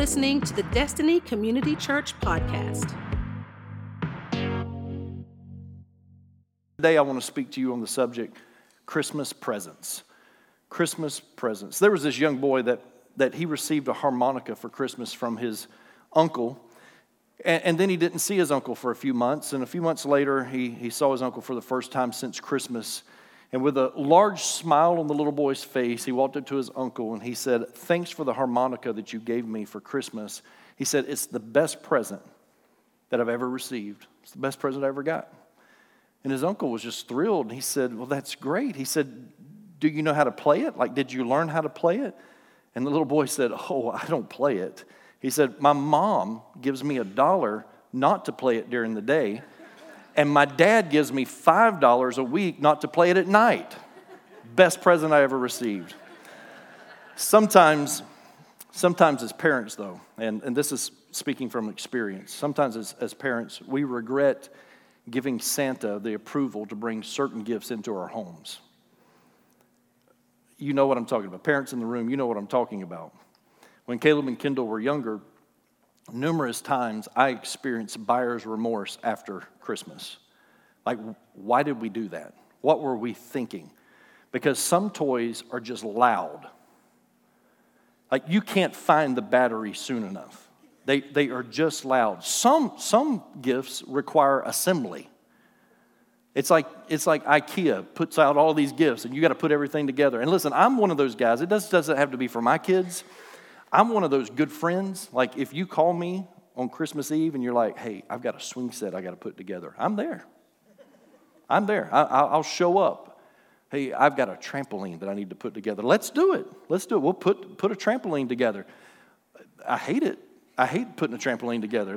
listening to the Destiny Community Church podcast. Today I want to speak to you on the subject, Christmas presents. Christmas presents. There was this young boy that he received a harmonica for Christmas from his uncle, and then he didn't see his uncle for a few months, and a few months later he saw his uncle for the first time since Christmas, and with a large smile on the little boy's face, he walked up to his uncle and he said, "Thanks for the harmonica that you gave me for Christmas." He said, "It's the best present that I've ever received. It's the best present I ever got." And his uncle was just thrilled. And he said, "Well, that's great." He said, "Do you know how to play it? Like, did you learn how to play it?" And the little boy said, "Oh, I don't play it." He said, "My mom gives me $1 not to play it during the day, and my dad gives me $5 a week not to play it at night. Best present I ever received." Sometimes as parents, though, and this is speaking from experience, sometimes as parents, we regret giving Santa the approval to bring certain gifts into our homes. You know what I'm talking about. Parents in the room, you know what I'm talking about. When Caleb and Kendall were younger, numerous times I experienced buyer's remorse after Christmas. Like, why did we do that? What were we thinking? Because some toys are just loud. Like, you can't find the battery soon enough. They are just loud. Some gifts require assembly. It's like IKEA puts out all these gifts and you got to put everything together. And listen, I'm one of those guys. It doesn't have to be for my kids. I'm one of those good friends. Like, if you call me on Christmas Eve and you're like, "Hey, I've got a swing set I got to put together," I'm there. I'll show up. "Hey, I've got a trampoline that I need to put together. Let's do it. We'll put a trampoline together." I hate it. I hate putting a trampoline together.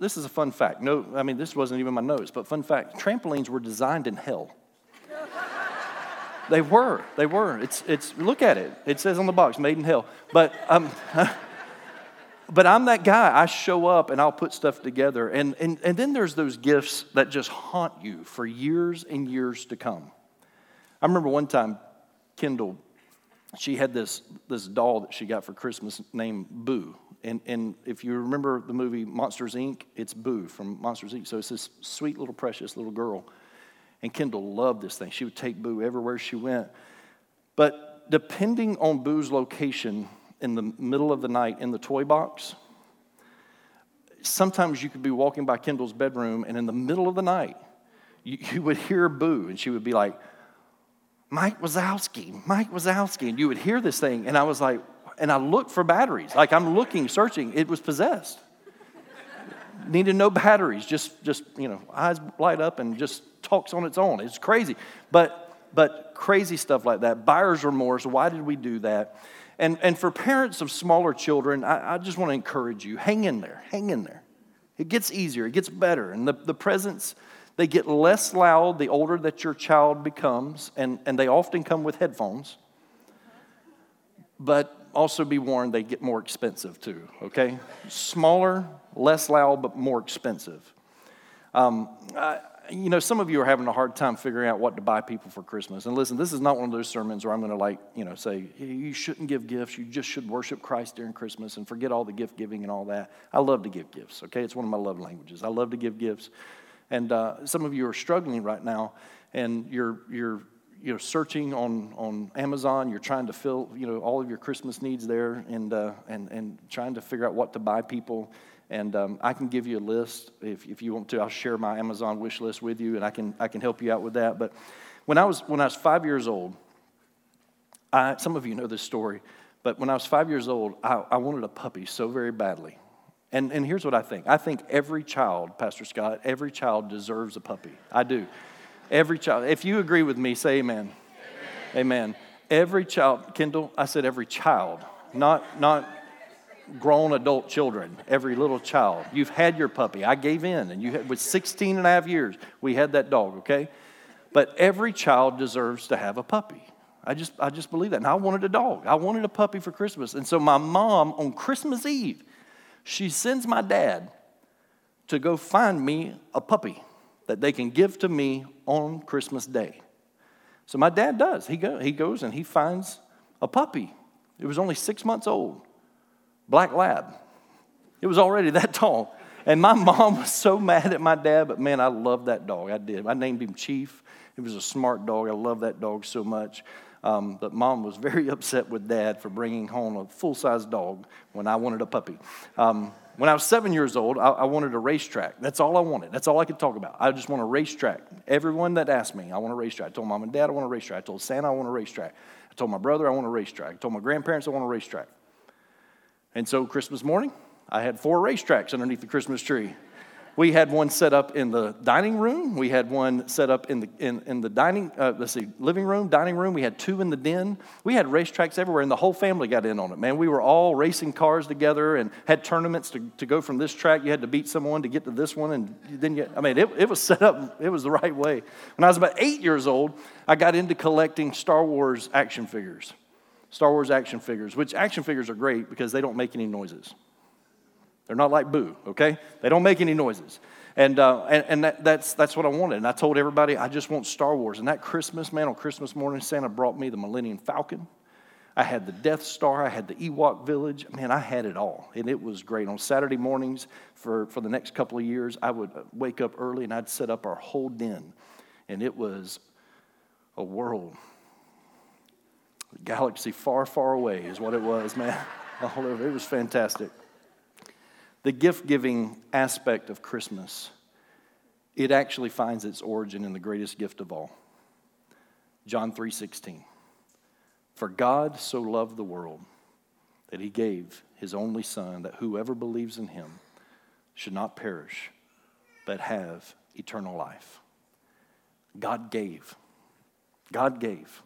This is a fun fact. No, I mean, this wasn't even my notes, but fun fact. Trampolines were designed in hell. They were. It's. Look at it. It says on the box, made in hell. But I'm that guy. I show up and I'll put stuff together. And then there's those gifts that just haunt you for years and years to come. I remember one time, Kendall, she had this doll that she got for Christmas named Boo. And if you remember the movie Monsters Inc, it's Boo from Monsters Inc. So it's this sweet little precious little girl. And Kendall loved this thing. She would take Boo everywhere she went. But depending on Boo's location in the middle of the night in the toy box, sometimes you could be walking by Kendall's bedroom and in the middle of the night, you would hear Boo and she would be like, Mike Wazowski. And you would hear this thing. And I was like, and I looked for batteries. Like, I'm looking, searching. It was possessed. Needed no batteries. Just, eyes light up and just talks on its own. It's crazy. But crazy stuff like that. Buyer's remorse. Why did we do that? And for parents of smaller children, I just want to encourage you. Hang in there. It gets easier. It gets better. And the presents, they get less loud the older that your child becomes, and they often come with headphones. But also be warned, they get more expensive too, okay? Smaller, less loud, but more expensive. Some of you are having a hard time figuring out what to buy people for Christmas. And listen, this is not one of those sermons where I'm going to say, you shouldn't give gifts, you just should worship Christ during Christmas and forget all the gift giving and all that. I love to give gifts, okay? It's one of my love languages. I love to give gifts. And some of you are struggling right now, and you're searching on Amazon. You're trying to fill all of your Christmas needs there, and trying to figure out what to buy people. And I can give you a list if you want to. I'll share my Amazon wish list with you, and I can help you out with that. But when I was 5 years old, some of you know this story. But when I was 5 years old, I wanted a puppy so very badly. And here's what I think. I think every child, Pastor Scott, every child deserves a puppy. I do. Every child. If you agree with me, say amen. Amen. Every child. Kendall, I said every child, not grown adult children. Every little child. You've had your puppy. I gave in. And you had, with 16 and a half years, we had that dog, okay? But every child deserves to have a puppy. I just believe that. And I wanted a dog. I wanted a puppy for Christmas. And so my mom, on Christmas Eve, she sends my dad to go find me a puppy that they can give to me on Christmas Day. So my dad does. He goes and he finds a puppy. It was only 6 months old. black lab. It was already that tall. And my mom was so mad at my dad, but man, I loved that dog. I did. I named him Chief. He was a smart dog. I loved that dog so much. But mom was very upset with dad for bringing home a full-size dog when I wanted a puppy. When I was 7 years old, I wanted a racetrack. That's all I wanted. That's all I could talk about. I just want a racetrack. Everyone that asked me, I want a racetrack. I told mom and dad I want a racetrack. I told Santa I want a racetrack. I told my brother I want a racetrack. I told my grandparents I want a racetrack. And so Christmas morning, I had 4 racetracks underneath the Christmas tree. We had one set up in the dining room. We had one set up in the living room, dining room. We had 2 in the den. We had racetracks everywhere, and the whole family got in on it, man. We were all racing cars together and had tournaments to go from this track. You had to beat someone to get to this one, and you didn't get, it was set up. It was the right way. When I was about 8 years old, I got into collecting Star Wars action figures. Star Wars action figures, which action figures are great because they don't make any noises. They're not like Boo, okay? They don't make any noises. And that's what I wanted. And I told everybody, I just want Star Wars. And that Christmas, man, on Christmas morning, Santa brought me the Millennium Falcon. I had the Death Star. I had the Ewok Village. Man, I had it all. And it was great. On Saturday mornings for the next couple of years, I would wake up early and I'd set up our whole den. And it was a world. A galaxy far, far away is what it was, man. All over. It was fantastic. The gift-giving aspect of Christmas, it actually finds its origin in the greatest gift of all. John 3:16. For God so loved the world that he gave his only son, that whoever believes in him should not perish, but have eternal life. God gave. God gave.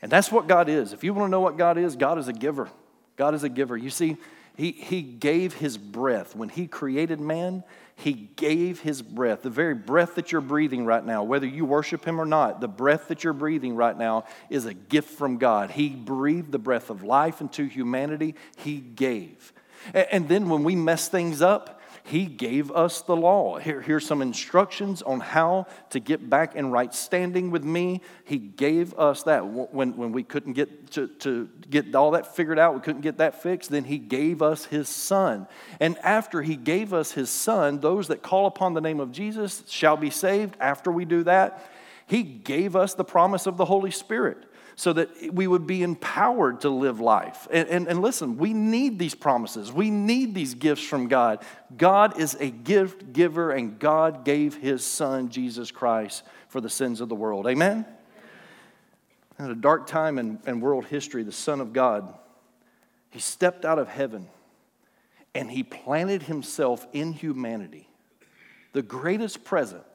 And that's what God is. If you want to know what God is a giver. God is a giver. You see, He gave his breath. When he created man, he gave his breath. The very breath that you're breathing right now, whether you worship him or not, the breath that you're breathing right now is a gift from God. He breathed the breath of life into humanity. He gave. And then when we mess things up, he gave us the law. Here's some instructions on how to get back in right standing with me. He gave us that. When we couldn't get to get all that figured out, we couldn't get that fixed, then he gave us his son. And after he gave us his son, those that call upon the name of Jesus shall be saved. After we do that, he gave us the promise of the Holy Spirit, so that we would be empowered to live life. And listen, we need these promises. We need these gifts from God. God is a gift giver, and God gave his son, Jesus Christ, for the sins of the world. Amen? At a dark time in world history, the Son of God, he stepped out of heaven, and he planted himself in humanity. The greatest present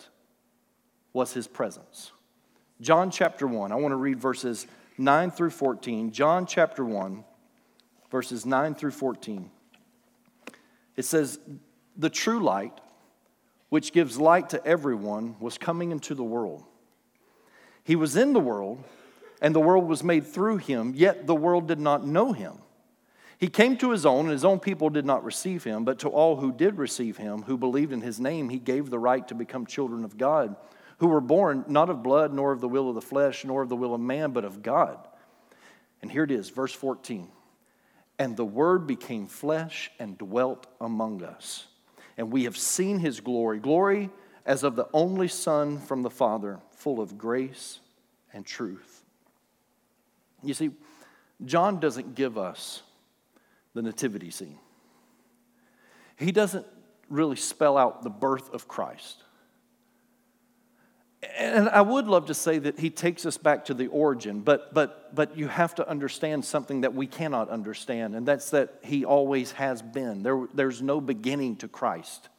was his presence. John chapter 1, I want to read verses 9 through 14. John chapter 1, verses 9 through 14. It says, the true light, which gives light to everyone, was coming into the world. He was in the world, and the world was made through him, yet the world did not know him. He came to his own, and his own people did not receive him, but to all who did receive him, who believed in his name, he gave the right to become children of God, who were born not of blood, nor of the will of the flesh, nor of the will of man, but of God. And here it is, verse 14. And the Word became flesh and dwelt among us. And we have seen his glory, glory as of the only Son from the Father, full of grace and truth. You see, John doesn't give us the nativity scene. He doesn't really spell out the birth of Christ. And I would love to say that he takes us back to the origin, but you have to understand something that we cannot understand, and that's that he always has been. There's no beginning to Christ.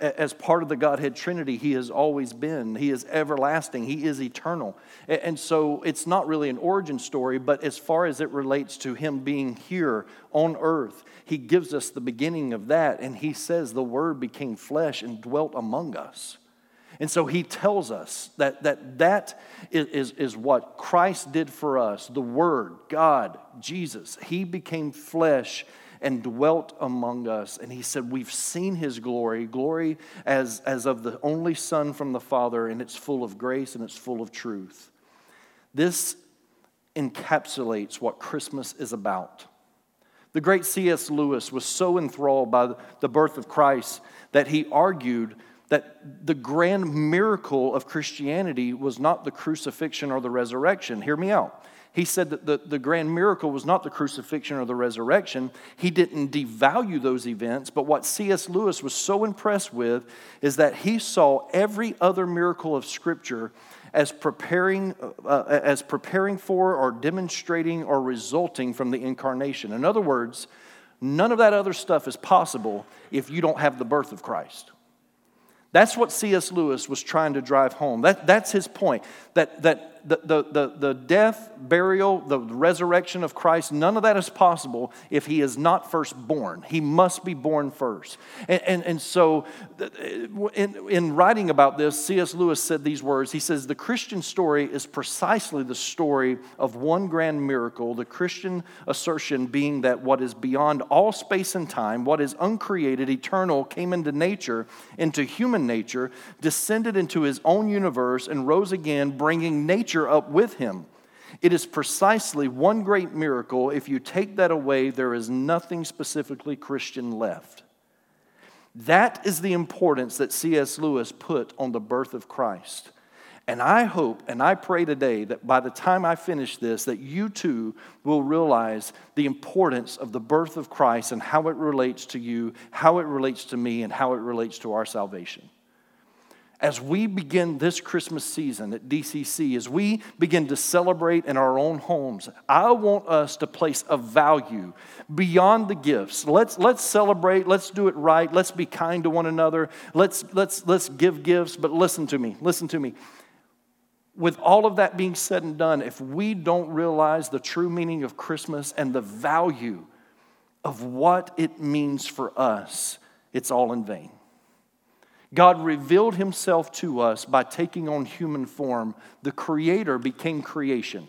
As part of the Godhead Trinity, he has always been. He is everlasting. He is eternal. And so it's not really an origin story, but as far as it relates to him being here on earth, he gives us the beginning of that, and he says the Word became flesh and dwelt among us. And so he tells us that is what Christ did for us. The Word, God, Jesus, he became flesh and dwelt among us. And he said, we've seen his glory, glory as of the only Son from the Father, and it's full of grace and it's full of truth. This encapsulates what Christmas is about. The great C.S. Lewis was so enthralled by the birth of Christ that he argued that the grand miracle of Christianity was not the crucifixion or the resurrection. Hear me out. He said that the grand miracle was not the crucifixion or the resurrection. He didn't devalue those events, but what C.S. Lewis was so impressed with is that he saw every other miracle of Scripture as preparing for or demonstrating or resulting from the incarnation. In other words, none of that other stuff is possible if you don't have the birth of Christ. That's what C.S. Lewis was trying to drive home. That's his point. That the death, burial, the resurrection of Christ, none of that is possible if he is not first born. He must be born first. And so in writing about this, C.S. Lewis said these words. He says, the Christian story is precisely the story of one grand miracle, the Christian assertion being that what is beyond all space and time, what is uncreated, eternal, came into nature, into human nature, descended into his own universe, and rose again, bringing nature up with him. It is precisely one great miracle. If you take that away, there is nothing specifically Christian left. That is the importance that C.S. Lewis put on the birth of Christ. And I hope and I pray today that by the time I finish this, that you too will realize the importance of the birth of Christ and how it relates to you, how it relates to me, and how it relates to our salvation. As we begin this Christmas season at DCC, as we begin to celebrate in our own homes, I want us to place a value beyond the gifts. Let's celebrate. Let's do it right. Let's be kind to one another. Let's give gifts. But listen to me. With all of that being said and done, if we don't realize the true meaning of Christmas and the value of what it means for us, it's all in vain. God revealed himself to us by taking on human form. The Creator became creation.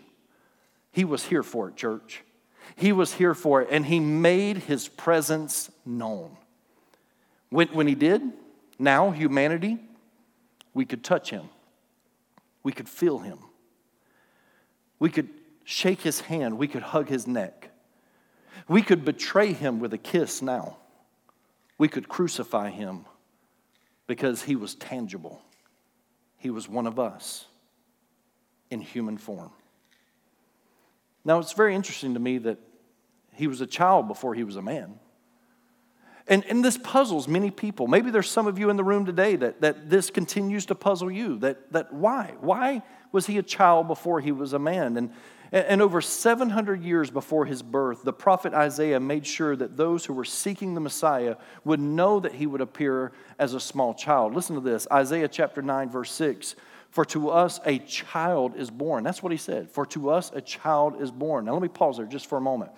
He was here for it, church. He was here for it, and he made his presence known. When he did, now humanity, we could touch him. We could feel him. We could shake his hand. We could hug his neck. We could betray him with a kiss now. We could crucify him. Because he was tangible. He was one of us in human form. Now, it's very interesting to me that he was a child before he was a man. And this puzzles many people. Maybe there's some of you in the room today that this continues to puzzle you. That why? Why was he a child before he was a man? And over 700 years before his birth, the prophet Isaiah made sure that those who were seeking the Messiah would know that he would appear as a small child. Listen to this, Isaiah chapter 9, verse 6. For to us a child is born. That's what he said. For to us a child is born. Now let me pause there just for a moment.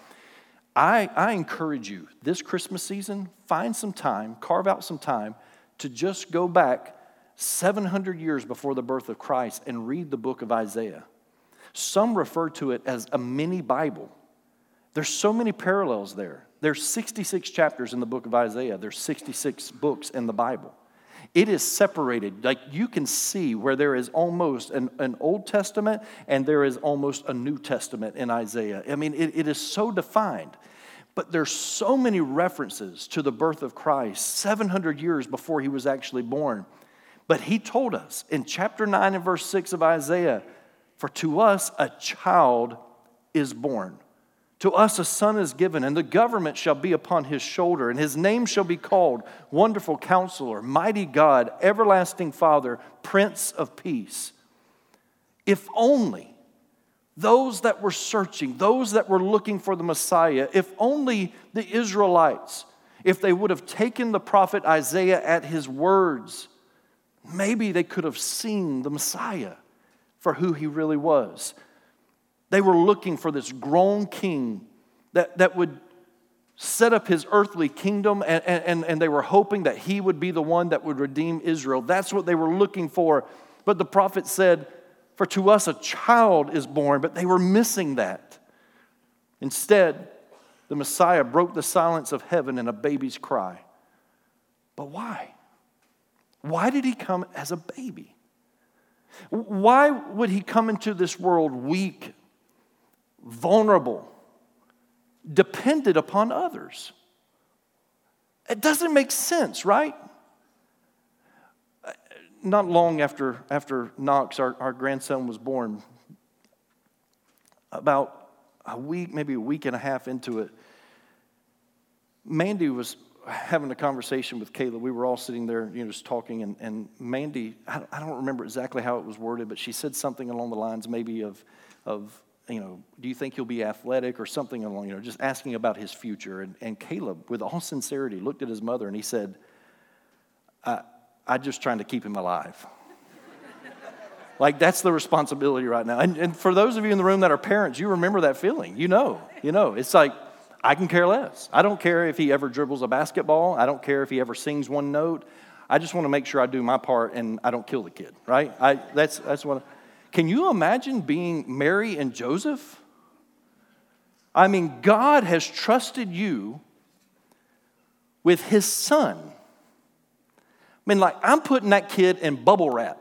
I encourage you, this Christmas season, find some time, carve out some time to just go back 700 years before the birth of Christ and read the book of Isaiah. Some refer to it as a mini Bible. There's so many parallels there. There's 66 chapters in the book of Isaiah. There's 66 books in the Bible. It is separated. Like you can see where there is almost an Old Testament and there is almost a New Testament in Isaiah. I mean, it is so defined. But there's so many references to the birth of Christ 700 years before he was actually born. But he told us in chapter 9 and verse 6 of Isaiah, for to us a child is born. To us a son is given, and the government shall be upon his shoulder, and his name shall be called Wonderful Counselor, Mighty God, Everlasting Father, Prince of Peace. If only those that were searching, those that were looking for the Messiah, if only the Israelites, if they would have taken the prophet Isaiah at his words, maybe they could have seen the Messiah for who he really was. They were looking for this grown king that would set up his earthly kingdom, and they were hoping that he would be the one that would redeem Israel. That's what they were looking for. But the prophet said, for to us a child is born, but they were missing that. Instead, the Messiah broke the silence of heaven in a baby's cry. But why? Why did he come as a baby? Why would he come into this world weak, vulnerable, dependent upon others. It doesn't make sense, right? Not long after Knox, our grandson, was born, about a week, maybe a week and a half into it, Mandy was having a conversation with Kayla. We were all sitting there, just talking, and Mandy, I don't remember exactly how it was worded, but she said something along the lines maybe of do you think he'll be athletic or something along, just asking about his future. And Caleb, with all sincerity, looked at his mother and he said, I'm just trying to keep him alive. Like, that's the responsibility right now. And for those of you in the room that are parents, you remember that feeling. It's like, I can care less. I don't care if he ever dribbles a basketball. I don't care if he ever sings one note. I just want to make sure I do my part and I don't kill the kid, right? That's what. Can you imagine being Mary and Joseph? I mean, God has trusted you with his son. I mean, like, I'm putting that kid in bubble wrap.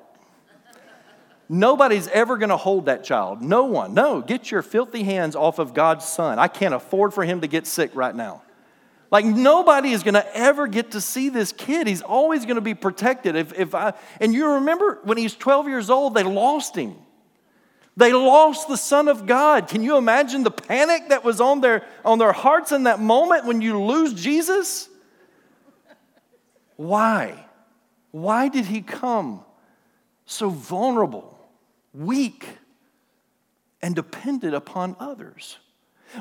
Nobody's ever going to hold that child. No one. No, get your filthy hands off of God's son. I can't afford for him to get sick right now. Like, nobody is going to ever get to see this kid. He's always going to be protected. And you remember when he's 12 years old, they lost him. They lost the Son of God. Can you imagine the panic that was on their hearts in that moment when you lose Jesus? Why? Why did he come so vulnerable, weak, and dependent upon others?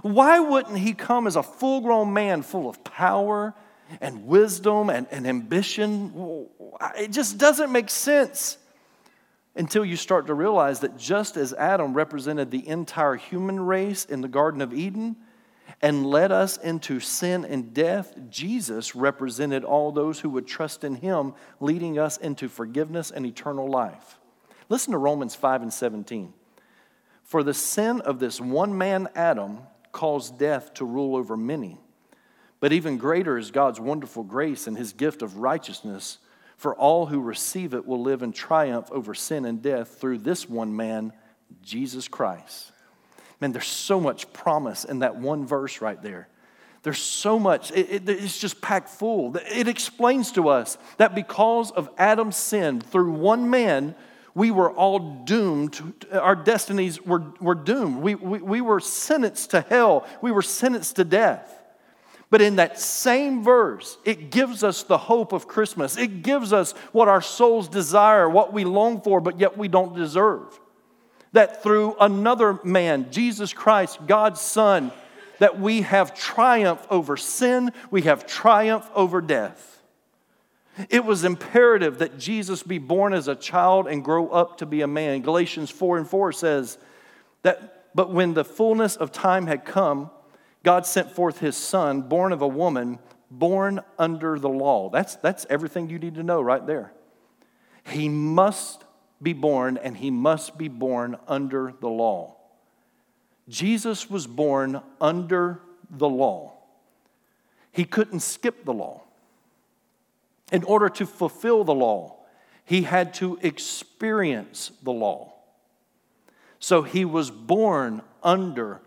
Why wouldn't he come as a full-grown man full of power and wisdom and ambition? It just doesn't make sense until you start to realize that just as Adam represented the entire human race in the Garden of Eden and led us into sin and death, Jesus represented all those who would trust in him, leading us into forgiveness and eternal life. Listen to Romans 5:17. For the sin of this one man, Adam, caused death to rule over many. But even greater is God's wonderful grace and his gift of righteousness, for all who receive it will live in triumph over sin and death through this one man, Jesus Christ. Man, there's so much promise in that one verse right there. There's so much. It's just packed full. It explains to us that because of Adam's sin, through one man, we were all doomed. Our destinies were doomed. We were sentenced to hell. We were sentenced to death. But in that same verse, it gives us the hope of Christmas. It gives us what our souls desire, what we long for, but yet we don't deserve. That through another man, Jesus Christ, God's Son, that we have triumph over sin. We have triumph over death. It was imperative that Jesus be born as a child and grow up to be a man. Galatians 4:4 says that, but when the fullness of time had come, God sent forth his son, born of a woman, born under the law. That's everything you need to know right there. He must be born, and he must be born under the law. Jesus was born under the law. He couldn't skip the law. In order to fulfill the law, he had to experience the law. So he was born under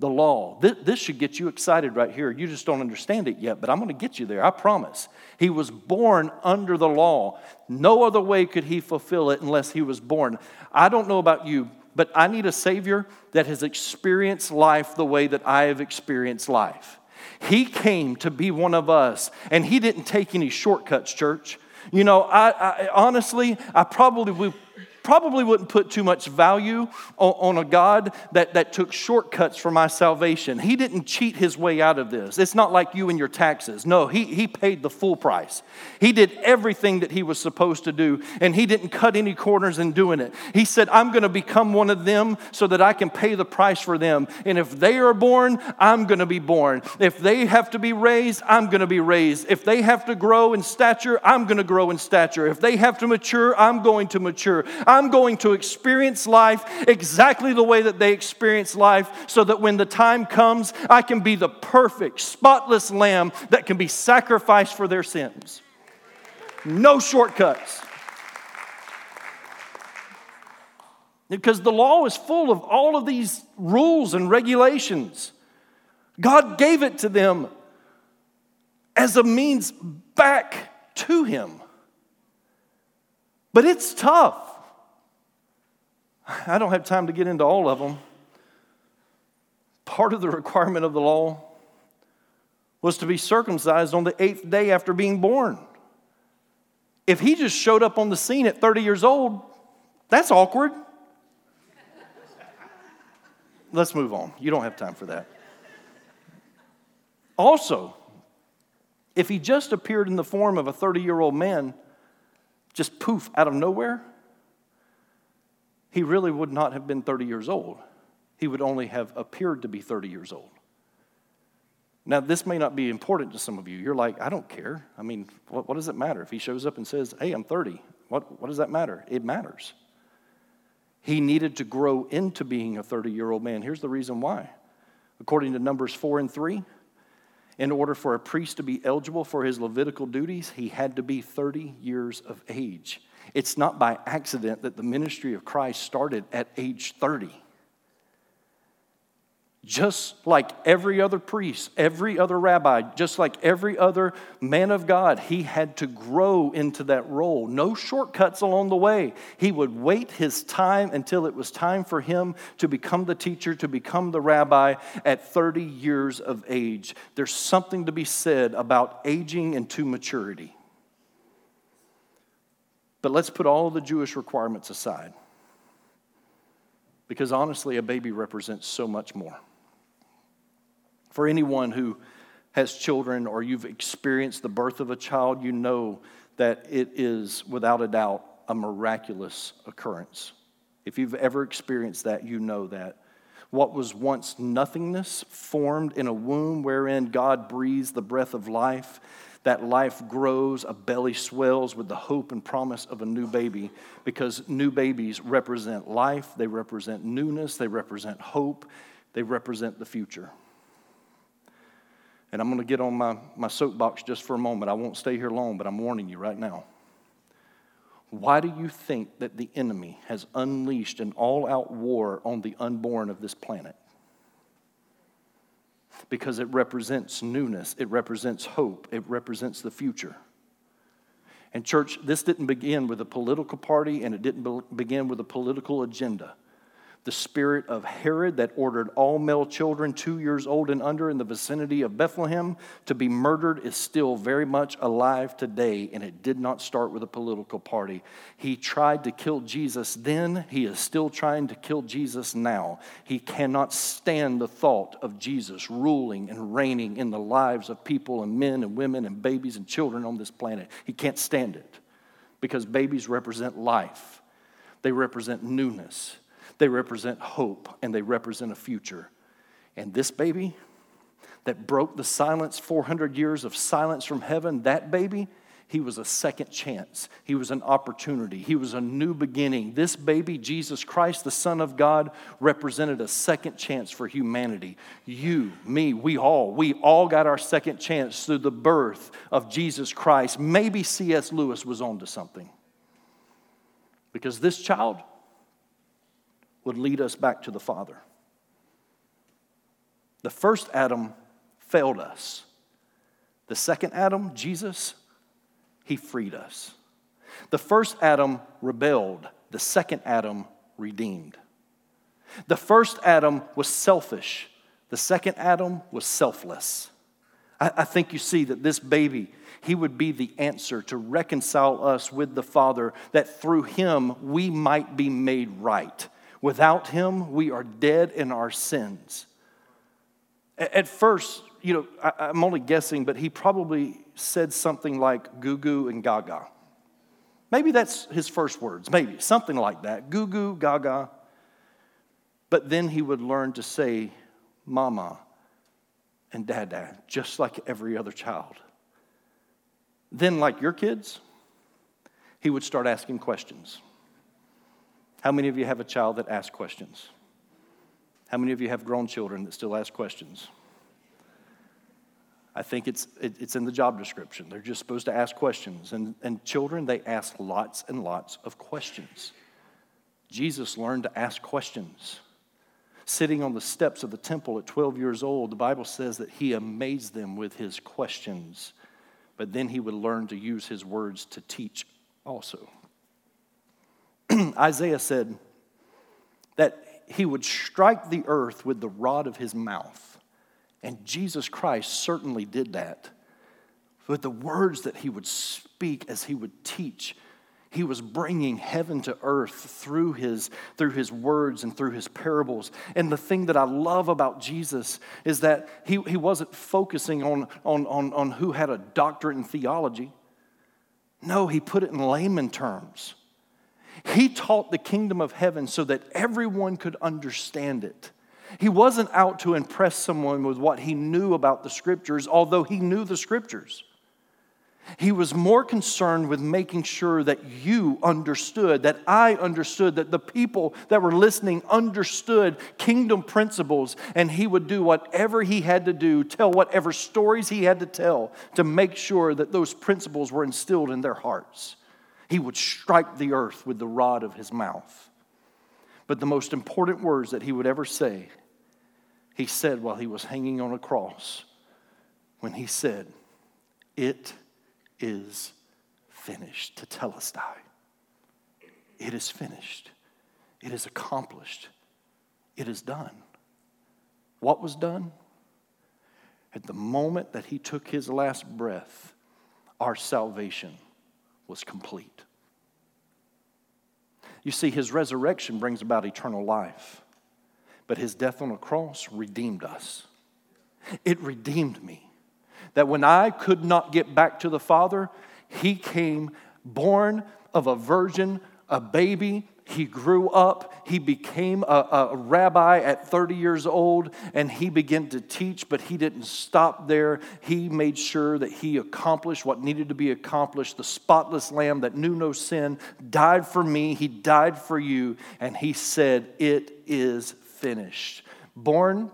the law. This should get you excited right here. You just don't understand it yet, but I'm going to get you there, I promise. He was born under the law. No other way could he fulfill it unless he was born. I don't know about you, but I need a Savior that has experienced life the way that I have experienced life. He came to be one of us, and he didn't take any shortcuts, church. I honestly, I probably wouldn't put too much value on a God that took shortcuts for my salvation. He didn't cheat his way out of this. It's not like you and your taxes. No, he paid the full price. He did everything that he was supposed to do, and he didn't cut any corners in doing it. He said, I'm going to become one of them so that I can pay the price for them. And if they are born, I'm going to be born. If they have to be raised, I'm going to be raised. If they have to grow in stature, I'm going to grow in stature. If they have to mature, I'm going to mature. I'm going to experience life exactly the way that they experience life so that when the time comes, I can be the perfect, spotless lamb that can be sacrificed for their sins. No shortcuts. Because the law is full of all of these rules and regulations. God gave it to them as a means back to him. But it's tough. I don't have time to get into all of them. Part of the requirement of the law was to be circumcised on the 8th day after being born. If he just showed up on the scene at 30 years old, that's awkward. Let's move on. You don't have time for that. Also, if he just appeared in the form of a 30-year-old man, just poof, out of nowhere, he really would not have been 30 years old. He would only have appeared to be 30 years old. Now, this may not be important to some of you. You're like, I don't care. I mean, what does it matter? If he shows up and says, hey, I'm 30, what does that matter? It matters. He needed to grow into being a 30-year-old man. Here's the reason why. According to Numbers 4 and 3, in order for a priest to be eligible for his Levitical duties, he had to be 30 years of age. It's not by accident that the ministry of Christ started at age 30. Just like every other priest, every other rabbi, just like every other man of God, he had to grow into that role. No shortcuts along the way. He would wait his time until it was time for him to become the teacher, to become the rabbi at 30 years of age. There's something to be said about aging into maturity. But let's put all the Jewish requirements aside, because honestly, a baby represents so much more. For anyone who has children or you've experienced the birth of a child, you know that it is, without a doubt, a miraculous occurrence. If you've ever experienced that, you know that. What was once nothingness formed in a womb wherein God breathes the breath of life. That life grows, a belly swells with the hope and promise of a new baby, because new babies represent life, they represent newness, they represent hope, they represent the future. And I'm going to get on my soapbox just for a moment. I won't stay here long, but I'm warning you right now. Why do you think that the enemy has unleashed an all-out war on the unborn of this planet? Because it represents newness, it represents hope, it represents the future. And church, this didn't begin with a political party, and it didn't begin with a political agenda. The spirit of Herod that ordered all male children 2 years old and under in the vicinity of Bethlehem to be murdered is still very much alive today, and it did not start with a political party. He tried to kill Jesus then. He is still trying to kill Jesus now. He cannot stand the thought of Jesus ruling and reigning in the lives of people and men and women and babies and children on this planet. He can't stand it, because babies represent life. They represent newness. They represent hope, and they represent a future. And this baby that broke the silence, 400 years of silence from heaven, that baby, he was a second chance. He was an opportunity. He was a new beginning. This baby, Jesus Christ, the Son of God, represented a second chance for humanity. You, me, we all got our second chance through the birth of Jesus Christ. Maybe C.S. Lewis was onto something, because this child would lead us back to the Father. The first Adam failed us. The second Adam, Jesus, he freed us. The first Adam rebelled. The second Adam redeemed. The first Adam was selfish. The second Adam was selfless. I think you see that this baby, he would be the answer to reconcile us with the Father, that through him we might be made right. Without him, we are dead in our sins. At first, I'm only guessing, but he probably said something like goo goo and gaga. Maybe that's his first words, maybe, something like that, goo goo, gaga. But then he would learn to say mama and dada, just like every other child. Then, like your kids, he would start asking questions. How many of you have a child that asks questions? How many of you have grown children that still ask questions? I think it's in the job description. They're just supposed to ask questions. And children, they ask lots and lots of questions. Jesus learned to ask questions. sitting on the steps of the temple at 12 years old, the Bible says that he amazed them with his questions, but then he would learn to use his words to teach also. Isaiah said that he would strike the earth with the rod of his mouth, and Jesus Christ certainly did that. With the words that he would speak as he would teach, he was bringing heaven to earth through his words and through his parables. And the thing that I love about Jesus is that he wasn't focusing on who had a doctorate in theology. No, he put it in layman terms. He taught the kingdom of heaven so that everyone could understand it. He wasn't out to impress someone with what he knew about the scriptures, although he knew the scriptures. He was more concerned with making sure that you understood, that I understood, that the people that were listening understood kingdom principles, and he would do whatever he had to do, tell whatever stories he had to tell to make sure that those principles were instilled in their hearts. He would strike the earth with the rod of his mouth. But the most important words that he would ever say, he said while he was hanging on a cross, when he said, "It is finished." Tetelestai. It is finished. It is accomplished. It is done. What was done? At the moment that he took his last breath, our salvation was complete. You see, his resurrection brings about eternal life, but his death on a cross redeemed us. It redeemed me. That when I could not get back to the Father, he came born of a virgin, a baby. He grew up. He became a rabbi at 30 years old, and he began to teach, but he didn't stop there. He made sure that he accomplished what needed to be accomplished. The spotless lamb that knew no sin died for me. He died for you, and he said, "It is finished." Born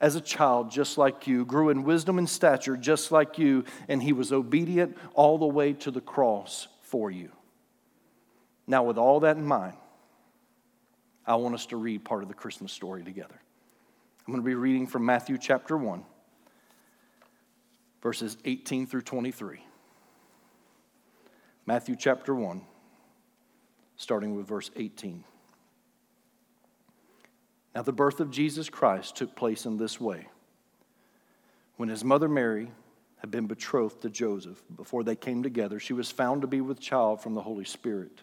as a child, just like you, grew in wisdom and stature, just like you, and he was obedient all the way to the cross for you. Now, with all that in mind, I want us to read part of the Christmas story together. I'm going to be reading from Matthew chapter 1, verses 18 through 23. Matthew chapter 1, starting with verse 18. Now, the birth of Jesus Christ took place in this way. When his mother Mary had been betrothed to Joseph, before they came together, she was found to be with child from the Holy Spirit.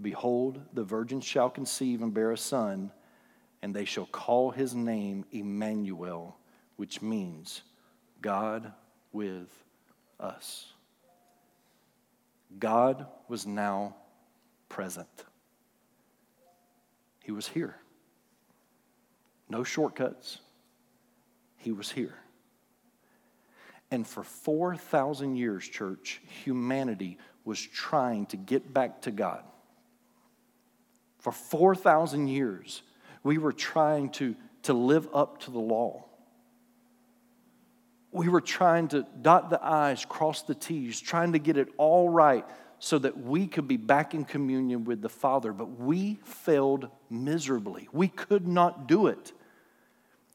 "Behold, the virgin shall conceive and bear a son, and they shall call his name Emmanuel," which means God with us. God was now present. He was here. No shortcuts. He was here. And for 4,000 years, church, humanity was trying to get back to God. For 4,000 years, we were trying to live up to the law. We were trying to dot the I's, cross the T's, trying to get it all right so that we could be back in communion with the Father. But we failed miserably. We could not do it.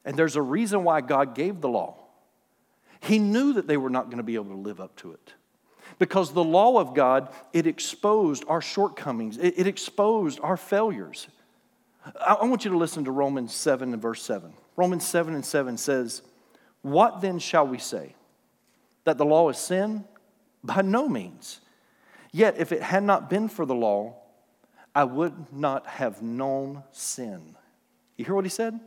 And there's a reason why God gave the law. He knew that they were not going to be able to live up to it. Because the law of God, it exposed our shortcomings. It exposed our failures. I want you to listen to Romans 7 and verse 7. Romans 7 and 7 says, "What then shall we say? That the law is sin? By no means. Yet if it had not been for the law, I would not have known sin." You hear what he said?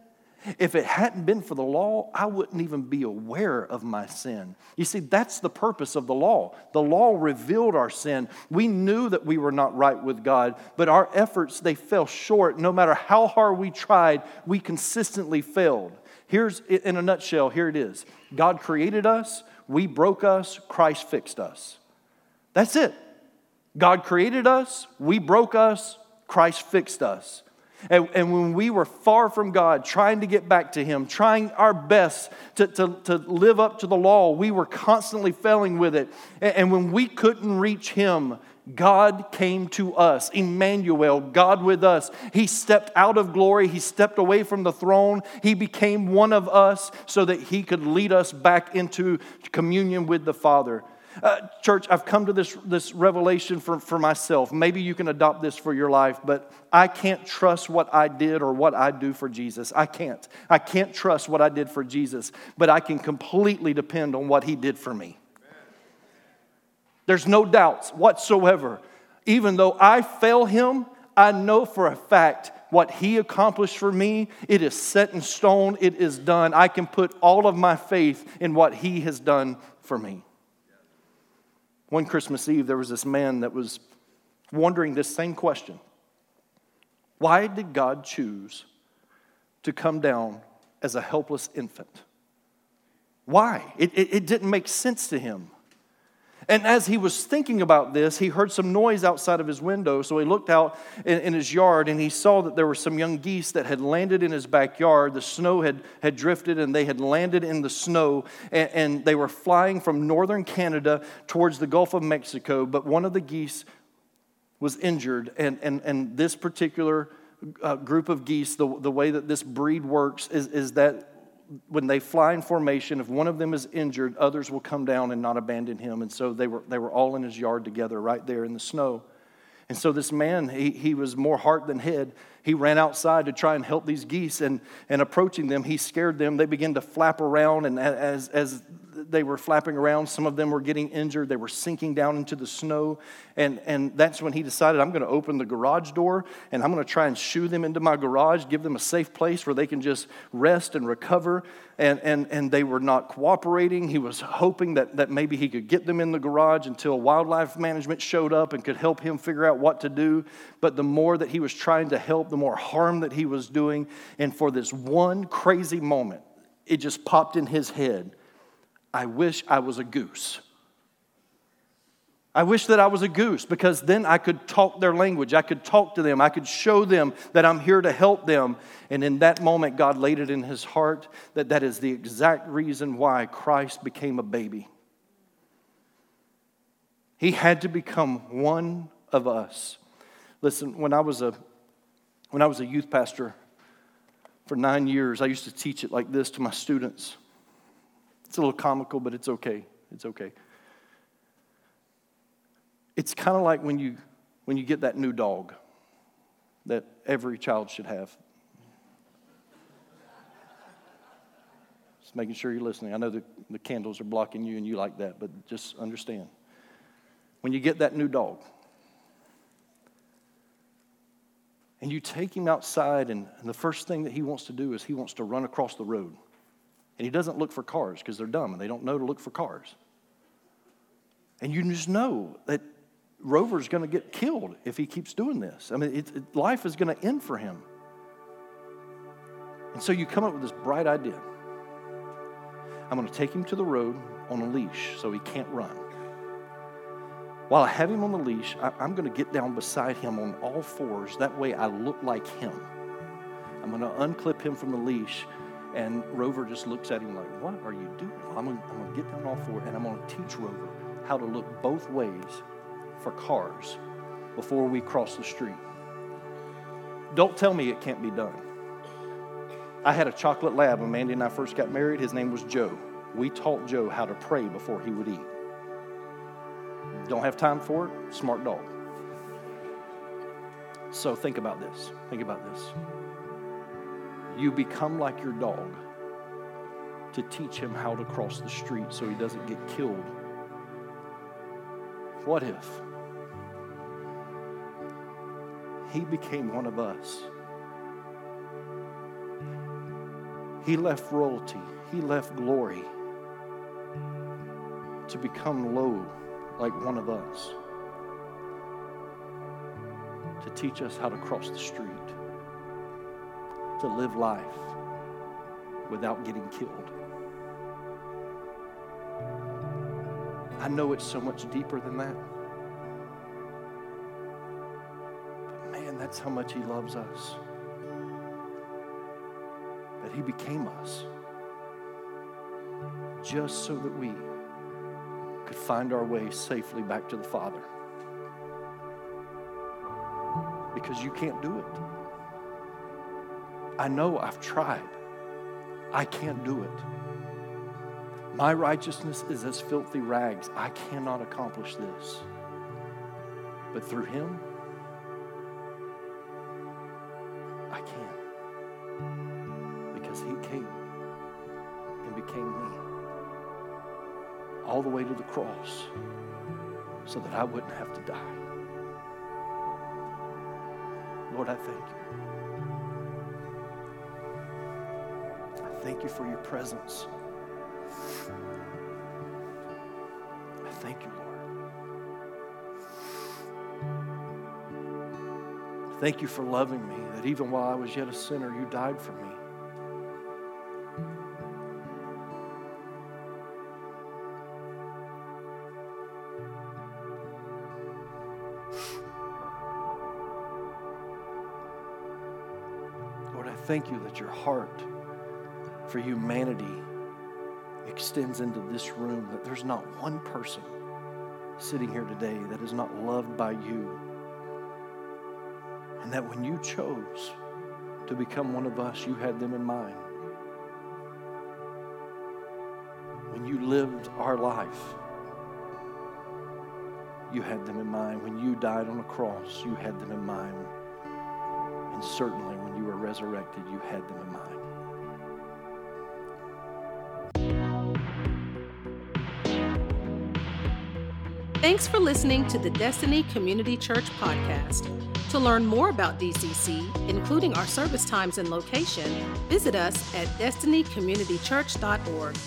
If it hadn't been for the law, I wouldn't even be aware of my sin. You see, that's the purpose of the law. The law revealed our sin. We knew that we were not right with God, but our efforts, they fell short. No matter how hard we tried, we consistently failed. Here's, in a nutshell, here it is. God created us, we broke us, Christ fixed us. That's it. God created us, we broke us, Christ fixed us. And when we were far from God, trying to get back to Him, trying our best to live up to the law, we were constantly failing with it. And when we couldn't reach Him, God came to us. Emmanuel, God with us. He stepped out of glory. He stepped away from the throne. He became one of us so that He could lead us back into communion with the Father. Church, I've come to this revelation for myself. Maybe you can adopt this for your life, but I can't trust what I did or what I do for Jesus. I can't trust what I did for Jesus, but I can completely depend on what He did for me. There's no doubts whatsoever. Even though I fail Him, I know for a fact what He accomplished for me, it is set in stone, it is done. I can put all of my faith in what He has done for me. One Christmas Eve, there was this man that was wondering this same question. Why did God choose to come down as a helpless infant? Why? It didn't make sense to him. And as he was thinking about this, he heard some noise outside of his window. So he looked out in his yard and he saw that there were some young geese that had landed in his backyard. The snow had drifted and they had landed in the snow. And they were flying from northern Canada towards the Gulf of Mexico. But one of the geese was injured. And this particular group of geese, the way that this breed works is that when they fly in formation, if one of them is injured, others will come down and not abandon him. And so they were all in his yard together right there in the snow. And so this man, he was more heart than head. He ran outside to try and help these geese. And approaching them, he scared them. They began to flap around. And as they were flapping around, some of them were getting injured. They were sinking down into the snow. And that's when he decided, I'm going to open the garage door. And I'm going to try and shoo them into my garage, give them a safe place where they can just rest and recover. And they were not cooperating. He was hoping that maybe he could get them in the garage until wildlife management showed up and could help him figure out what to do. But the more that he was trying to help, the more harm that he was doing. And for this one crazy moment, it just popped in his head. I wish I was a goose. I wish that I was a goose because then I could talk their language. I could talk to them. I could show them that I'm here to help them. And in that moment, God laid it in his heart that is the exact reason why Christ became a baby. He had to become one of us. Listen, when I was a youth pastor for 9 years, I used to teach it like this to my students. It's a little comical, but it's okay. It's okay. It's kind of like when you get that new dog that every child should have. Just making sure you're listening. I know the candles are blocking you and you like that, but just understand. When you get that new dog, and you take him outside, and the first thing that he wants to do is he wants to run across the road. And he doesn't look for cars because they're dumb and they don't know to look for cars. And you just know that Rover's going to get killed if he keeps doing this. I mean, life is going to end for him. And so you come up with this bright idea. I'm going to take him to the road on a leash so he can't run. While I have him on the leash, I'm going to get down beside him on all fours. That way I look like him. I'm going to unclip him from the leash, and Rover just looks at him like, what are you doing? I'm going to get down all four, and I'm going to teach Rover how to look both ways for cars before we cross the street. Don't tell me it can't be done. I had a chocolate lab when Mandy and I first got married. His name was Joe. We taught Joe how to pray before he would eat. Don't have time for it? Smart dog. So think about this. Think about this. You become like your dog to teach him how to cross the street so he doesn't get killed. What if he became one of us? He left royalty. He left glory to become low like one of us, to teach us how to cross the street, to live life without getting killed. I know it's so much deeper than that. But man, that's how much He loves us. That He became us just so that we could find our way safely back to the Father. Because you can't do it. I know, I've tried. I can't do it. My righteousness is as filthy rags. I cannot accomplish this. But through Him, I can. Because He came and became me. All the way to the cross so that I wouldn't have to die. Lord, I thank You. I thank You for Your presence. I thank You, Lord. Thank You for loving me, that even while I was yet a sinner, You died for me. Lord, I thank You that Your heart for humanity extends into this room, that there's not one person sitting here today that is not loved by You. And that when You chose to become one of us, You had them in mind. When You lived our life, You had them in mind. When You died on a cross, You had them in mind. And certainly when You were resurrected, You had them in mind. Thanks for listening to the Destiny Community Church podcast. To learn more about DCC, including our service times and location, visit us at destinycommunitychurch.org.